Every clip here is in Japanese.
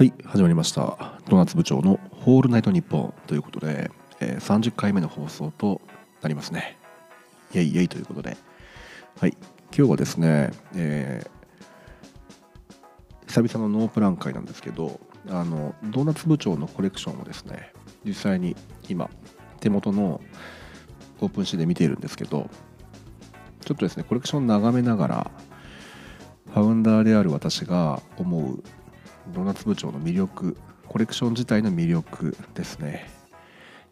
はい、始まりました。ドーナツ部長のホールナイトニッポンということで、30回目の放送となりますね。イエイイエイということで、はい、今日はですね、久々のノープラン会なんですけど、ドーナツ部長のコレクションをですね、実際に今、手元のオープンシーで見ているんですけど、ちょっとですね、コレクションを眺めながら、ファウンダーである私が思う、ドーナツ部長の魅力、コレクション自体の魅力ですね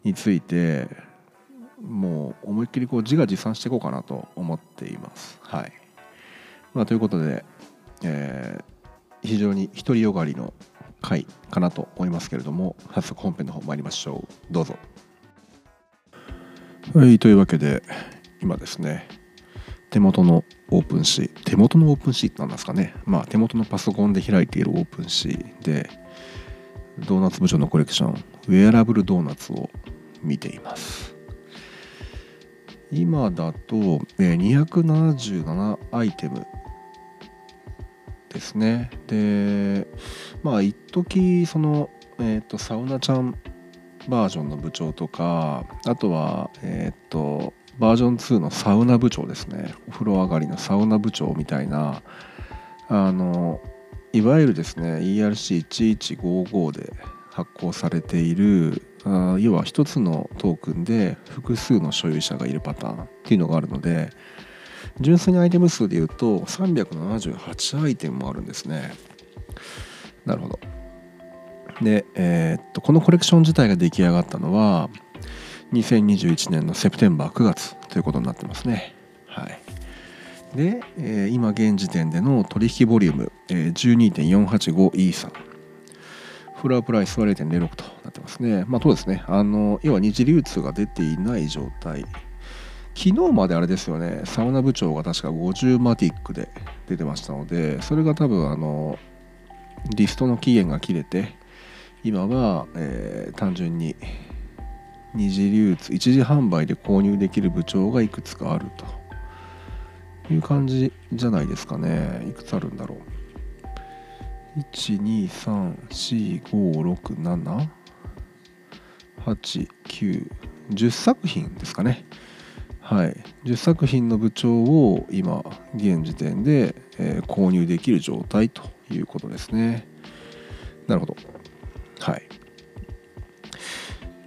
について、もう思いっきりこう自画自賛していこうかなと思っています。はい。まあ、ということで、非常に独りよがりの回かなと思いますけれども、早速本編の方参りましょう。どうぞ。はい、というわけで今ですね、手元のオープンシー、手元のオープンシーって何ですかね、まあ、手元のパソコンで開いているオープンシーでドーナツ部長のコレクション、ウェアラブルドーナツを見ています。今だと277アイテムですね。で、まあ一時その、サウナちゃんバージョンの部長とか、あとはバージョン2のサウナ部長ですね、お風呂上がりのサウナ部長みたいな、いわゆるですね ERC1155 で発行されている、要は一つのトークンで複数の所有者がいるパターンっていうのがあるので、純粋にアイテム数でいうと378アイテムもあるんですね。なるほど。で、このコレクション自体が出来上がったのは2021年のセプテンバー9月ということになってますね。はい。で、今現時点での取引ボリューム、12.485 イーサ、フロアプライスは 0.06 となってますね。まあそうですね。要は二次流通が出ていない状態。昨日まであれですよね。サウナ部長が確か50マティックで出てましたので、それが多分リストの期限が切れて、今は、単純に二次流通、一次販売で購入できる部長がいくつかあるという感じじゃないですかね。いくつあるんだろう。12345678910作品ですかね。はい。10作品の部長を今現時点で、購入できる状態ということですね。なるほど。はい。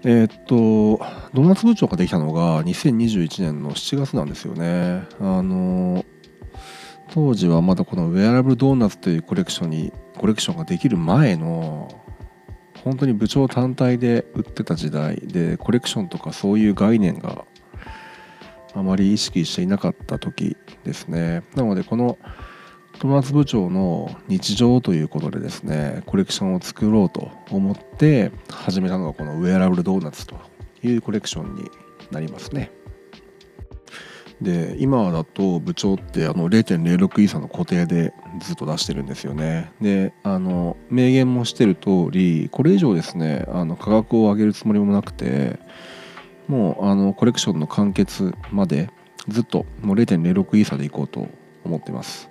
ドーナツ部長ができたのが2021年の7月なんですよね。当時はまだこのウェアラブルドーナツというコレクションができる前の、本当に部長単体で売ってた時代で、コレクションとかそういう概念があまり意識していなかった時ですね。なのでこのドーナツ部長の日常ということでですね、コレクションを作ろうと思って始めたのがこのウェアラブルドーナツというコレクションになりますね。で、今だと部長って0.06 イーサの固定でずっと出してるんですよね。で、明言もしてる通り、これ以上ですね、価格を上げるつもりもなくて、もうコレクションの完結までずっともう 0.06 イーサでいこうと思ってます。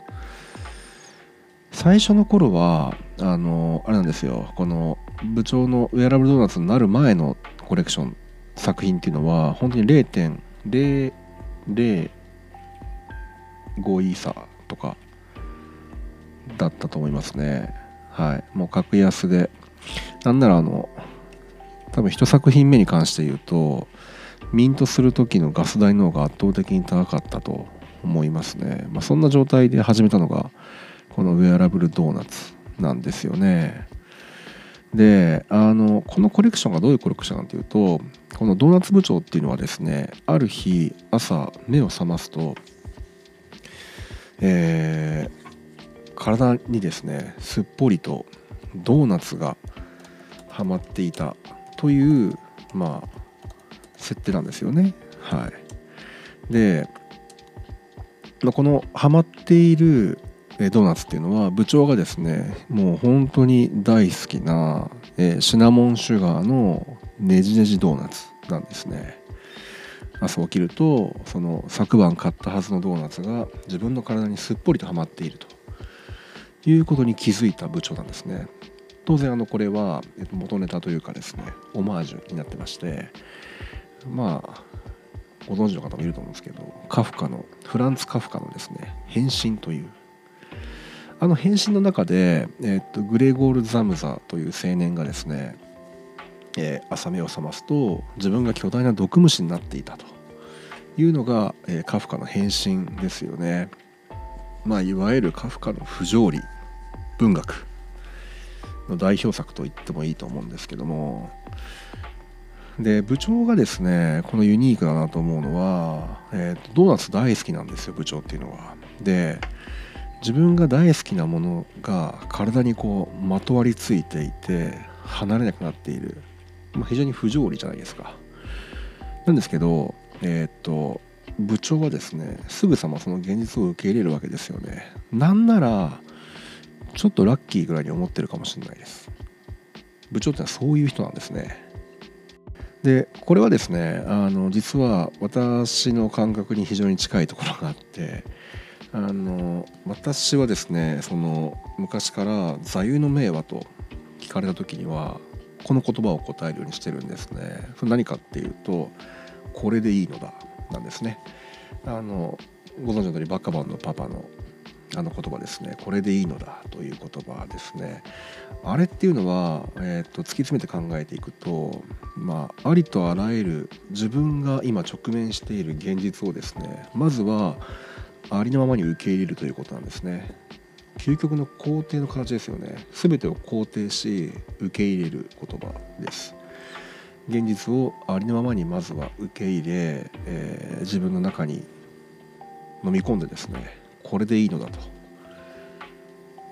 最初の頃はあれなんですよ、この部長のウェアラブルドーナツになる前のコレクション作品っていうのは本当に 0.005 イーサとかだったと思いますね。はい。もう格安で、なんなら多分一作品目に関して言うとミントする時のガス代の方が圧倒的に高かったと思いますね。まあ、そんな状態で始めたのがこのウェアラブルドーナツなんですよね。で、このコレクションがどういうコレクションかというと、このドーナツ部長っていうのはですね、ある日朝目を覚ますと、体にですねすっぽりとドーナツがはまっていたという、まあ設定なんですよね。はい。で、このはまっているドーナツっていうのは、部長がですねもう本当に大好きな、シナモンシュガーのねじねじドーナツなんですね。朝起きるとその昨晩買ったはずのドーナツが自分の体にすっぽりとはまっているということに気づいた部長なんですね。当然これは元ネタというかですね、オマージュになってまして、まあご存知の方もいると思うんですけど、カフカのフランツ・カフカのですね、変身という変身の中で、グレゴール・ザムザという青年がですね、朝目を覚ますと自分が巨大な毒虫になっていたというのが、カフカの変身ですよね。まあいわゆるカフカの不条理文学の代表作と言ってもいいと思うんですけども、で部長がですね、このユニークだなと思うのは、ドーナツ大好きなんですよ、部長っていうのは。で自分が大好きなものが体にこうまとわりついていて離れなくなっている、まあ、非常に不条理じゃないですか。なんですけど、部長はですね、すぐさまその現実を受け入れるわけですよね。なんならちょっとラッキーぐらいに思ってるかもしれないです。部長ってのはそういう人なんですね。でこれはですね、実は私の感覚に非常に近いところがあって、私はですね、その昔から座右の銘はと聞かれた時にはこの言葉を答えるようにしてるんですね。それ何かっていうと、これでいいのだなんですね。ご存知の通りバカバンのパパの言葉ですね、これでいいのだという言葉ですね。あれっていうのは、突き詰めて考えていくと、まあ、ありとあらゆる自分が今直面している現実をですね、まずはありのままに受け入れるということなんですね。究極の肯定の形ですよね。全てを肯定し受け入れる言葉です。現実をありのままにまずは受け入れ、自分の中に飲み込んでですね、これでいいのだと。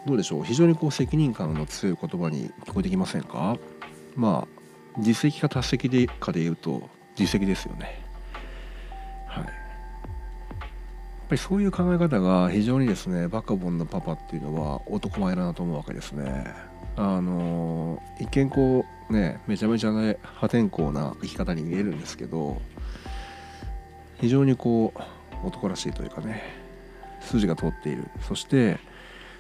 どうでしょう、非常にこう責任感の強い言葉に聞こえてきませんか。まあ実績か達績でかで言うと実績ですよね。はい、やっぱりそういう考え方が非常にですね、バカボンのパパっていうのは男前だなと思うわけですね。一見こうね、めちゃめちゃね破天荒な生き方に見えるんですけど、非常にこう男らしいというかね、筋が通っている、そして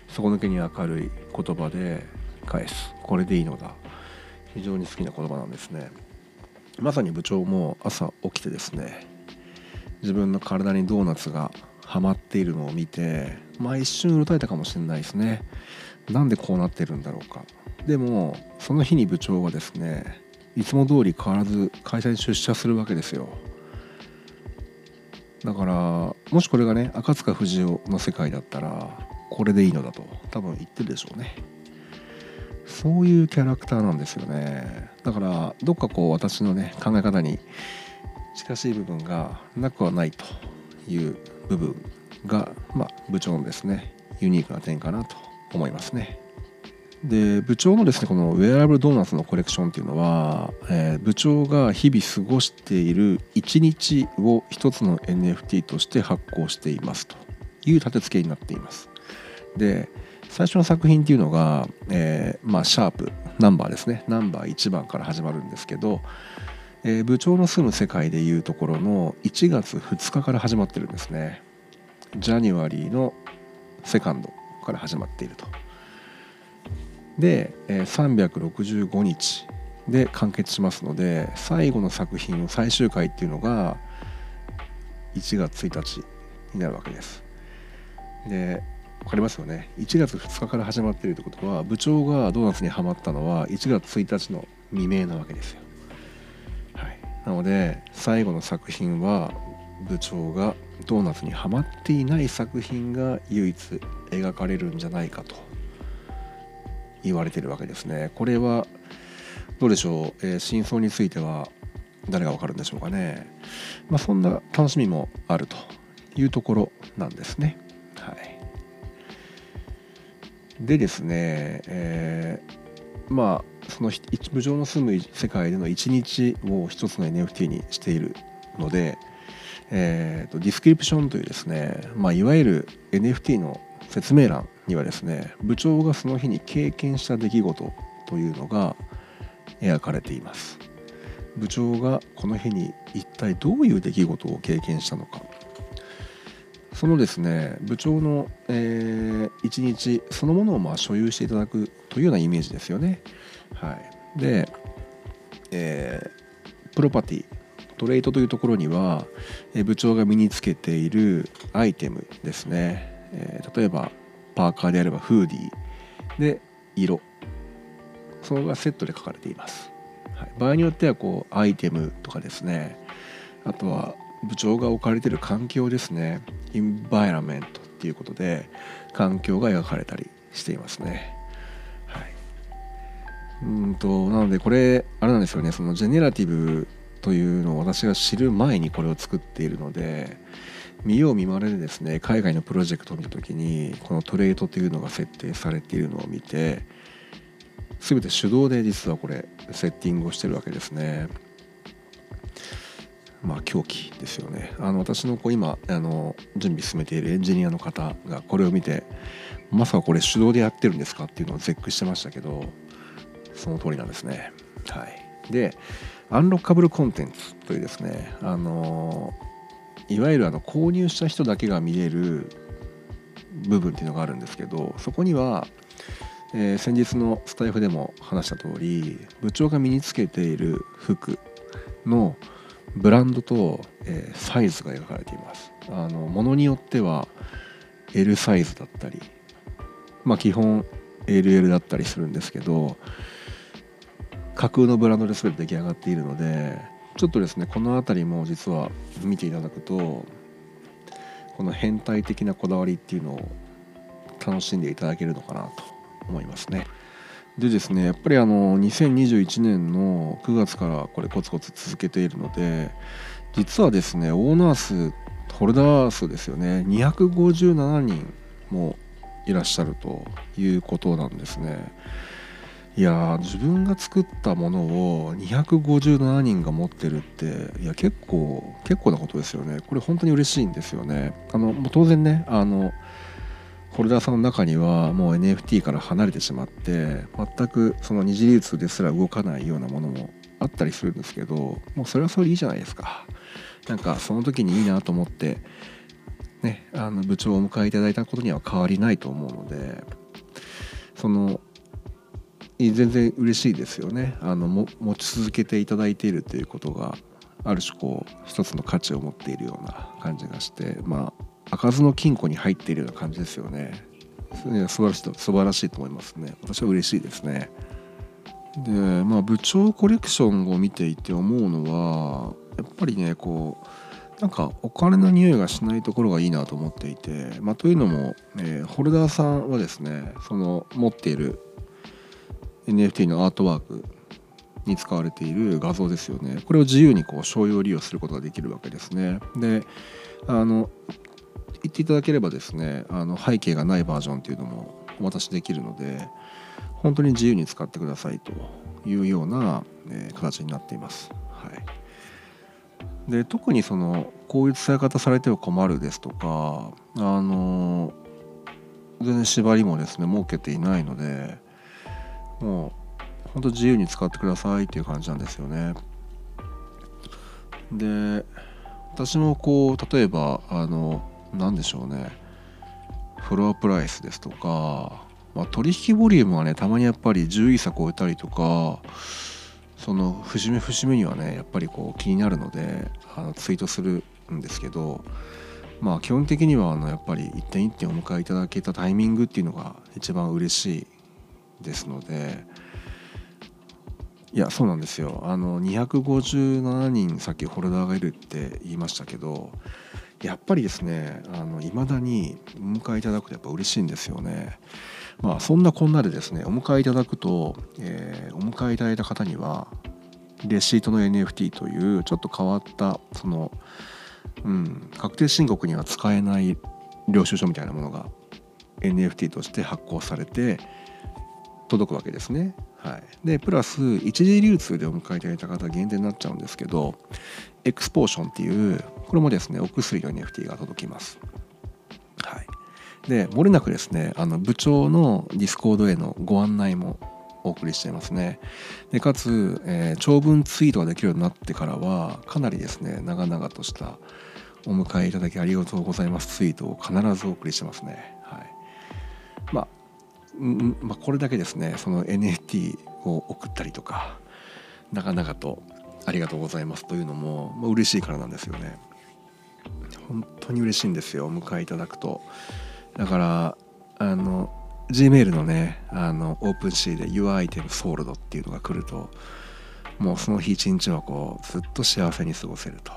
底抜けに明るい言葉で返す、これでいいのだ、非常に好きな言葉なんですね。まさに部長も朝起きてですね、自分の体にドーナツがはまっているのを見て、まあ一瞬うろたえたかもしれないですね。なんでこうなってるんだろうか。でもその日に部長はですね、いつも通り変わらず会社に出社するわけですよ。だからもしこれがね、赤塚不二夫の世界だったら、これでいいのだと多分言ってるでしょうね。そういうキャラクターなんですよね。だからどっかこう私のね、考え方に近しい部分がなくはないという部分が、まあ部長のですね、ユニークな点かなと思いますね。で部長のですね、このウェアラブルドーナツのコレクションっていうのは、部長が日々過ごしている1日を一つの NFT として発行していますという立て付けになっています。で最初の作品っていうのが、まあシャープナンバーですね、ナンバー1番から始まるんですけど、部長の住む世界でいうところの1月2日から始まってるんですね。ジャニュアリーのセカンドから始まっていると。で365日で完結しますので、最後の作品の最終回っていうのが1月1日になるわけです。で分かりますよね、1月2日から始まっているってことは、部長がドーナツにはまったのは1月1日の未明なわけですよ。はい、なので最後の作品は部長がドーナツにはまっていない作品が唯一描かれるんじゃないかと言われてるわけですね。これはどうでしょう、真相については誰がわかるんでしょうかね。まあ、そんな楽しみもあるというところなんですね。はい、でですね、まあその部長の住む世界での1日を一つの NFT にしているので、ディスクリプションというですね、まあ、いわゆる NFT の説明欄にはですね、部長がその日に経験した出来事というのが描かれています。部長がこの日に一体どういう出来事を経験したのか、そのですね部長の、一日そのものをまあ所有していただくというようなイメージですよね。はい、で、プロパティトレートというところには、部長が身につけているアイテムですね、例えばパーカーであればフーディーで色それがセットで書かれています。はい、場合によってはこうアイテムとかですね、あとは部長が置かれている環境ですね、インバイラメントっていうことで環境が描かれたりしていますね。はい、なのでこれあれなんですよね、そのジェネラティブというのを私が知る前にこれを作っているので、見よう見まねでですね海外のプロジェクトを見た時にこのトレートというのが設定されているのを見て、全て手動で実はこれセッティングをしてるわけですね。まあ狂気ですよね。私のこう今準備進めているエンジニアの方がこれを見て、まさかこれ手動でやってるんですかっていうのを絶句してましたけど、その通りなんですね。はい、でアンロッカブルコンテンツというですね、いわゆる購入した人だけが見れる部分っていうのがあるんですけど、そこには先日のスタイフでも話した通り、部長が身につけている服のブランドと、サイズが描かれています。ものによっては L サイズだったり、まあ基本 LL だったりするんですけど、架空のブランドで全て出来上がっているので、ちょっとですねこの辺りも実は見ていただくと、この変態的なこだわりっていうのを楽しんでいただけるのかなと思いますね。でですね、やっぱり2021年の9月からこれコツコツ続けているので、実はですねオーナー数ホルダー数ですよね、257人もいらっしゃるということなんですね。いや自分が作ったものを257人が持ってるって、いや結構なことですよね。これ本当に嬉しいんですよね。当然ねホルダーさんの中にはもう NFT から離れてしまって全くその二次流通ですら動かないようなものもあったりするんですけど、もうそれはそれでいいじゃないですか。なんかその時にいいなと思ってね、部長をお迎えいただいたことには変わりないと思うので、全然嬉しいですよね。持ち続けていただいているということがある種こう一つの価値を持っているような感じがして、まあ開かずの金庫に入っているような感じですよね。素晴らしいと思いますね。私は嬉しいですね。で、まあ部長コレクションを見ていて思うのは、やっぱりねこうなんかお金の匂いがしないところがいいなと思っていて、まあというのも、ホルダーさんはですねその持っている NFT のアートワークに使われている画像ですよね。これを自由にこう商用利用することができるわけですね。で言っていただければですね、背景がないバージョンというのもお渡しできるので、本当に自由に使ってくださいというような、形になっています。はい、で特にそのこういう使い方されては困るですとか、全然縛りもですね設けていないので、もう本当自由に使ってくださいという感じなんですよね。で私もこう例えば何でしょうね、フロアプライスですとか、まあ、取引ボリュームはねたまにやっぱり10イーサ超えたりとか、その節目にはねやっぱりこう気になるのでツイートするんですけど、まあ基本的にはやっぱり一点一点お迎えいただけたタイミングっていうのが一番嬉しいですので、いやそうなんですよ。257人さっきホルダーがいるって言いましたけど、やっぱりですね未だにお迎えいただくとやっぱ嬉しいんですよね。まあそんなこんなでですねお迎えいただくと、お迎えいただいた方にはレシートの NFT というちょっと変わったその、確定申告には使えない領収書みたいなものが NFT として発行されて届くわけですね。はい、でプラス一次流通でお迎えいただいた方限定になっちゃうんですけど、エクスポーションっていうこれもですねお薬の NFT が届きます。はい、でもれなくですね部長の Discord へのご案内もお送りしていますね。でかつ、長文ツイートができるようになってからはかなりですね長々としたお迎えいただきありがとうございますツイートを必ずお送りしてますね。はい、まあこれだけですね、その NFT を送ったりとか長々とありがとうございますというのも、まあ、嬉しいからなんですよね。本当に嬉しいんですよ、お迎えいただくと。だからGmail のね、オープンシーで Your Item Sold っていうのが来ると、もうその日一日はこうずっと幸せに過ごせると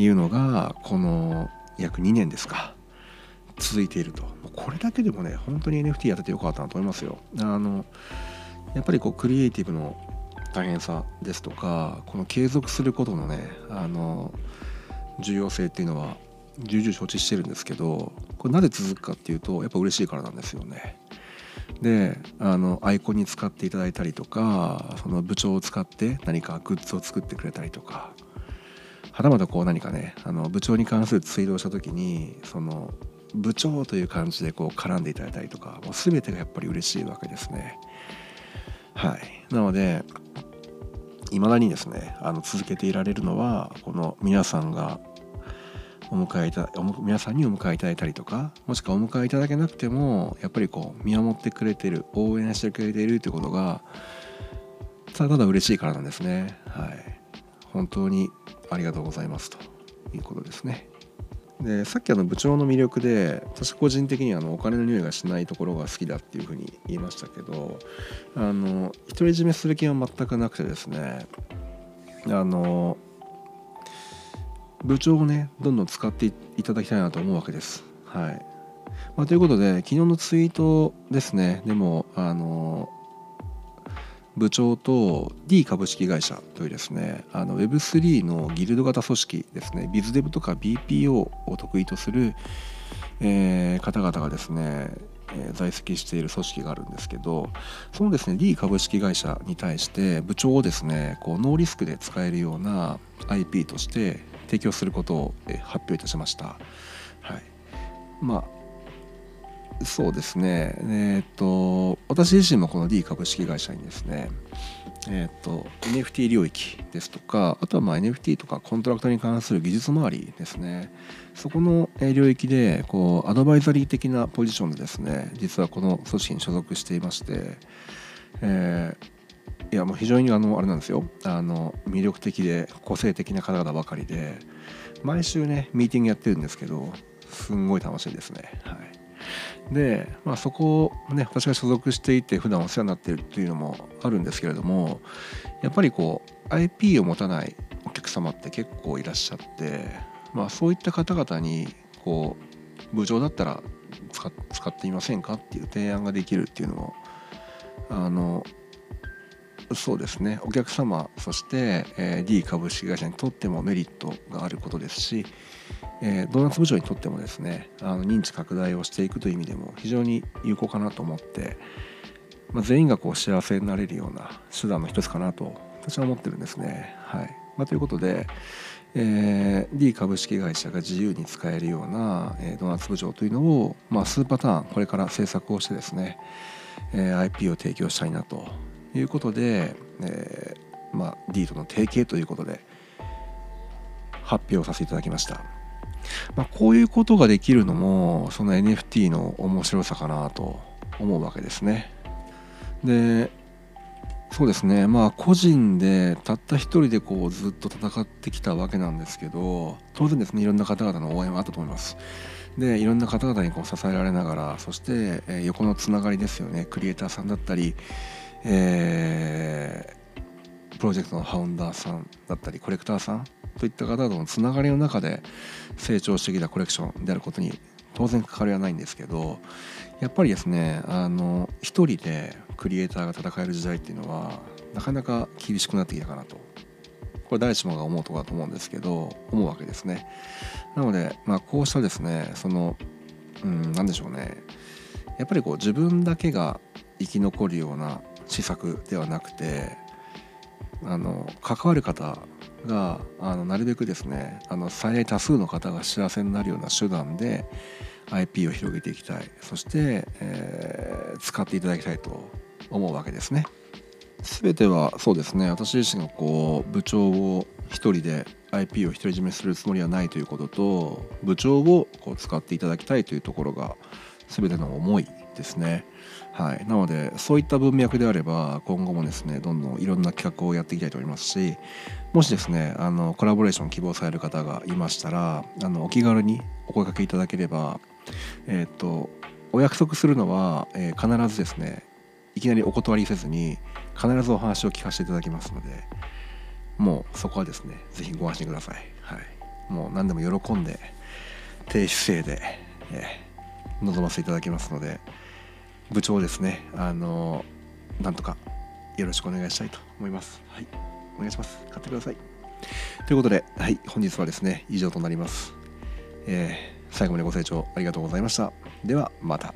いうのが、この約2年ですか、続いていると。これだけでもね、本当に NFT やっててよかったなと思いますよ。やっぱりこうクリエイティブの大変さですとか、この継続することのね、重要性っていうのは重々承知してるんですけど、これなぜ続くかっていうと、やっぱ嬉しいからなんですよね。で、アイコンに使っていただいたりとか、その部長を使って何かグッズを作ってくれたりとか、はたまたこう何かね、部長に関するツイートをした時に、その部長という感じでこう絡んでいただいたりとか、もう全てがやっぱり嬉しいわけですね。はい、なのでいまだにですね、続けていられるのは、この皆さんが皆さんにお迎えいただいたりとか、もしくはお迎えいただけなくても、やっぱりこう見守ってくれてる、応援してくれているということがただただ嬉しいからなんですね。はい、本当にありがとうございますということですね。で、さっき部長の魅力で、私個人的にお金の匂いがしないところが好きだっていうふうに言いましたけど、独り占めする気は全くなくてですね、部長をね、どんどん使っていただきたいなと思うわけです。はい、まあ、ということで昨日のツイートですね、でも部長と D 株式会社というですね、Web3 のギルド型組織ですね、ビズデブとか BPO を得意とする、方々がですね、在籍している組織があるんですけど、そのですね D 株式会社に対して部長をですね、こうノーリスクで使えるような IP として提供することを発表いたしました。はい、まあそうですね、私自身もこの D 株式会社にですね、NFT 領域ですとか、あとはまあ NFT とかコントラクトに関する技術周りですね、そこの領域でこうアドバイザリー的なポジションでですね、実はこの組織に所属していまして、いやもう非常にあれなんですよ、魅力的で個性的な方々ばかりで、毎週ねミーティングやってるんですけど、すんごい楽しいですね。はい、で、まあ、そこをね、私が所属していて普段お世話になっているというのもあるんですけれども、やっぱりこう IP を持たないお客様って結構いらっしゃって、まあそういった方々にこう部長だったら使ってみませんかっていう提案ができるっていうのも、そうですね、お客様、そして、D 株式会社にとってもメリットがあることですし、ドーナツ部長にとってもですね、認知拡大をしていくという意味でも非常に有効かなと思って、まあ、全員がこう幸せになれるような手段の一つかなと私は思ってるんですね。はい、まあ、ということで、D 株式会社が自由に使えるような、ドーナツ部長というのを、まあ、数パターンこれから制作をしてですね、IP を提供したいなということで、まあ、D との提携ということで発表させていただきました。まあ、こういうことができるのもその NFT の面白さかなと思うわけですね。で、そうですね、まあ個人でたった一人でこうずっと戦ってきたわけなんですけど、当然ですね、いろんな方々の応援はあったと思います。で、いろんな方々にこう支えられながら、そして横のつながりですよね、クリエイターさんだったり、プロジェクトのファウンダーさんだったりコレクターさんといった方とのつながりの中で成長してきたコレクションであることに当然関わりはないんですけど、やっぱりですね、一人でクリエイターが戦える時代っていうのはなかなか厳しくなってきたかなと、これ誰しもが思うところだと思うんですけど、思うわけですね。なので、まあ、こうしたですね、その何でしょうね、やっぱりこう自分だけが生き残るような施策ではなくて、関わる方がなるべくですね、最大多数の方が幸せになるような手段で IP を広げていきたい、そして、使っていただきたいと思うわけですね。全てはそうですね、私自身がこう部長を一人で IP を独り占めするつもりはないということと、部長をこう使っていただきたいというところが全ての思いですね。はい、なのでそういった文脈であれば今後もですね、どんどんいろんな企画をやっていきたいと思いますし、もしですねコラボレーション希望される方がいましたらお気軽にお声掛けいただければ、お約束するのは、必ずですね、いきなりお断りせずに必ずお話を聞かせていただきますので、もうそこはですね是非ご安心ください。はい、もう何でも喜んで低姿勢で、臨ませていただきますので、部長ですね、なんとかよろしくお願いしたいと思います。はい、お願いします。買ってください。ということで、はい、本日はですね、以上となります。最後までご清聴ありがとうございました。では、また。